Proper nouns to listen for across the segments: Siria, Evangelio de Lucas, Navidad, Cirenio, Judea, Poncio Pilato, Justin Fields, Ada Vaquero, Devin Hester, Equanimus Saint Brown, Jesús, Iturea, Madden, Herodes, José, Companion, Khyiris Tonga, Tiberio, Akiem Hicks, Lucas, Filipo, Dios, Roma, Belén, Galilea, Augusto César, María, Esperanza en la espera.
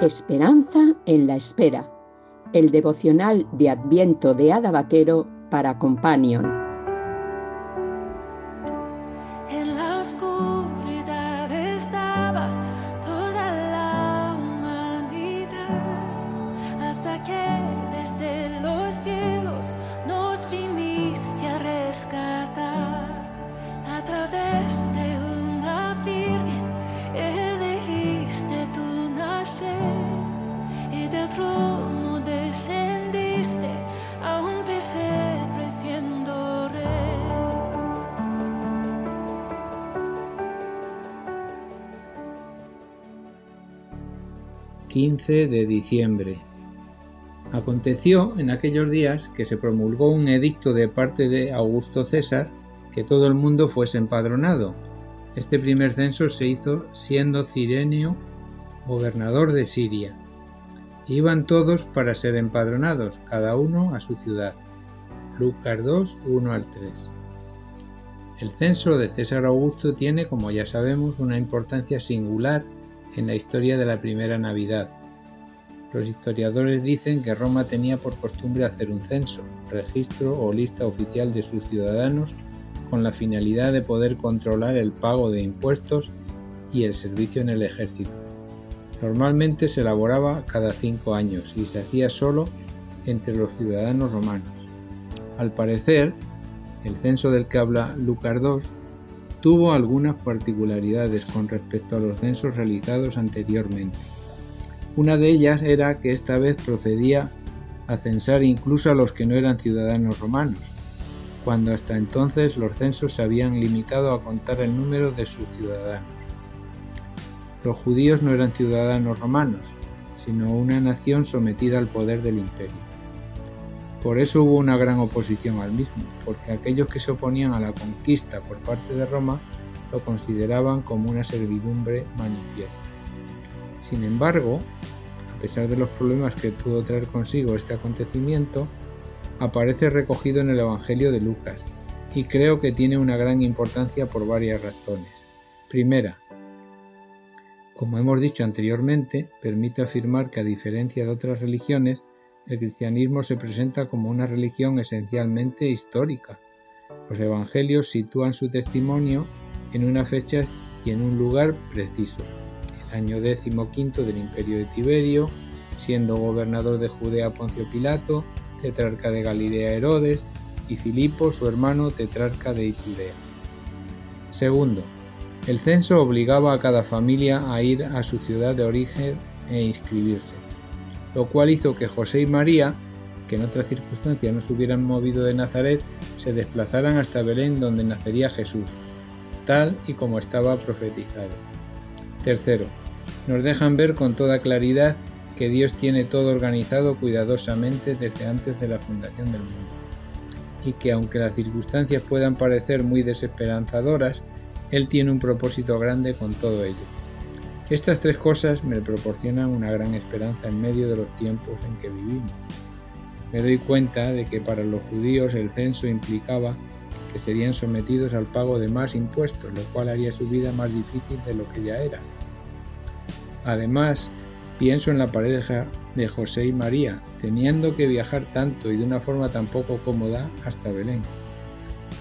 Esperanza en la espera, el devocional de Adviento de Ada Vaquero para Companion. De diciembre. Aconteció en aquellos días que se promulgó un edicto de parte de Augusto César que todo el mundo fuese empadronado. Este primer censo se hizo siendo Cirenio gobernador de Siria. Iban todos para ser empadronados, cada uno a su ciudad. Lucas 2, 1 al 3. El censo de César Augusto tiene, como ya sabemos, una importancia singular en la historia de la primera Navidad. Los historiadores dicen que Roma tenía por costumbre hacer un censo, registro o lista oficial de sus ciudadanos con la finalidad de poder controlar el pago de impuestos y el servicio en el ejército. Normalmente se elaboraba cada 5 años y se hacía solo entre los ciudadanos romanos. Al parecer, el censo del que habla Lucas II tuvo algunas particularidades con respecto a los censos realizados anteriormente. Una de ellas era que esta vez procedía a censar incluso a los que no eran ciudadanos romanos, cuando hasta entonces los censos se habían limitado a contar el número de sus ciudadanos. Los judíos no eran ciudadanos romanos, sino una nación sometida al poder del imperio. Por eso hubo una gran oposición al mismo, porque aquellos que se oponían a la conquista por parte de Roma lo consideraban como una servidumbre manifiesta. Sin embargo, a pesar de los problemas que pudo traer consigo este acontecimiento, aparece recogido en el Evangelio de Lucas, y creo que tiene una gran importancia por varias razones. Primera, como hemos dicho anteriormente, permite afirmar que a diferencia de otras religiones, el cristianismo se presenta como una religión esencialmente histórica. Los evangelios sitúan su testimonio en una fecha y en un lugar preciso, el año 15 del imperio de Tiberio, siendo gobernador de Judea Poncio Pilato, tetrarca de Galilea Herodes y Filipo, su hermano, tetrarca de Iturea. Segundo, el censo obligaba a cada familia a ir a su ciudad de origen e inscribirse, lo cual hizo que José y María, que en otras circunstancias no se hubieran movido de Nazaret, se desplazaran hasta Belén, donde nacería Jesús, tal y como estaba profetizado. Tercero, nos dejan ver con toda claridad que Dios tiene todo organizado cuidadosamente desde antes de la fundación del mundo, y que aunque las circunstancias puedan parecer muy desesperanzadoras, Él tiene un propósito grande con todo ello. Estas tres cosas me proporcionan una gran esperanza en medio de los tiempos en que vivimos. Me doy cuenta de que para los judíos el censo implicaba que serían sometidos al pago de más impuestos, lo cual haría su vida más difícil de lo que ya era. Además, pienso en la pareja de José y María, teniendo que viajar tanto y de una forma tan poco cómoda hasta Belén.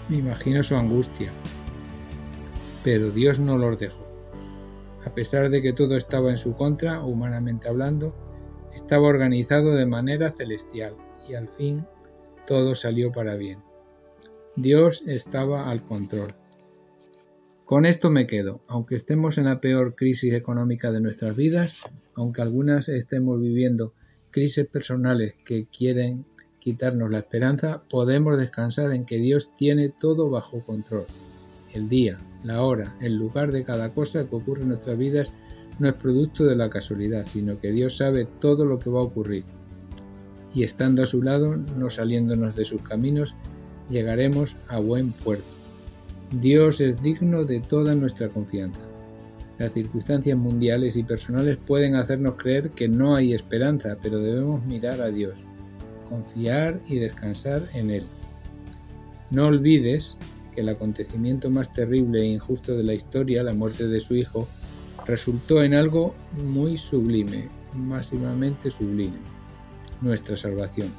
Me imagino su angustia, pero Dios no los dejó. A pesar de que todo estaba en su contra, humanamente hablando, estaba organizado de manera celestial y al fin todo salió para bien. Dios estaba al control. Con esto me quedo. Aunque estemos en la peor crisis económica de nuestras vidas, aunque algunas estemos viviendo crisis personales que quieren quitarnos la esperanza, podemos descansar en que Dios tiene todo bajo control. El día, la hora, el lugar de cada cosa que ocurre en nuestras vidas no es producto de la casualidad, sino que Dios sabe todo lo que va a ocurrir. Y estando a su lado, no saliéndonos de sus caminos, llegaremos a buen puerto. Dios es digno de toda nuestra confianza. Las circunstancias mundiales y personales pueden hacernos creer que no hay esperanza, pero debemos mirar a Dios, confiar y descansar en Él. No olvides que el acontecimiento más terrible e injusto de la historia, la muerte de su hijo, resultó en algo muy sublime, máximamente sublime, nuestra salvación.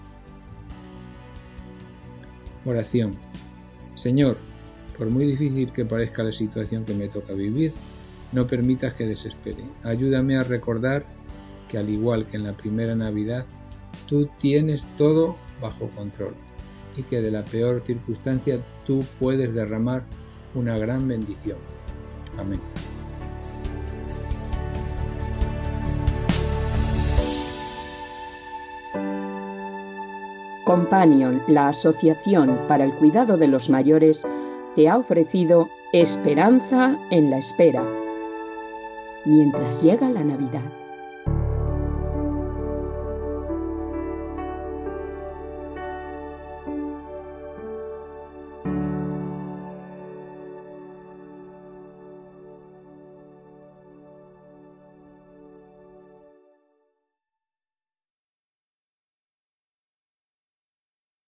Oración. Señor, por muy difícil que parezca la situación que me toca vivir, no permitas que desespere. Ayúdame a recordar que, al igual que en la primera Navidad, tú tienes todo bajo control y que de la peor circunstancia tú puedes derramar una gran bendición. Amén. Companion, la Asociación para el Cuidado de los Mayores, te ha ofrecido Esperanza en la Espera, mientras llega la Navidad.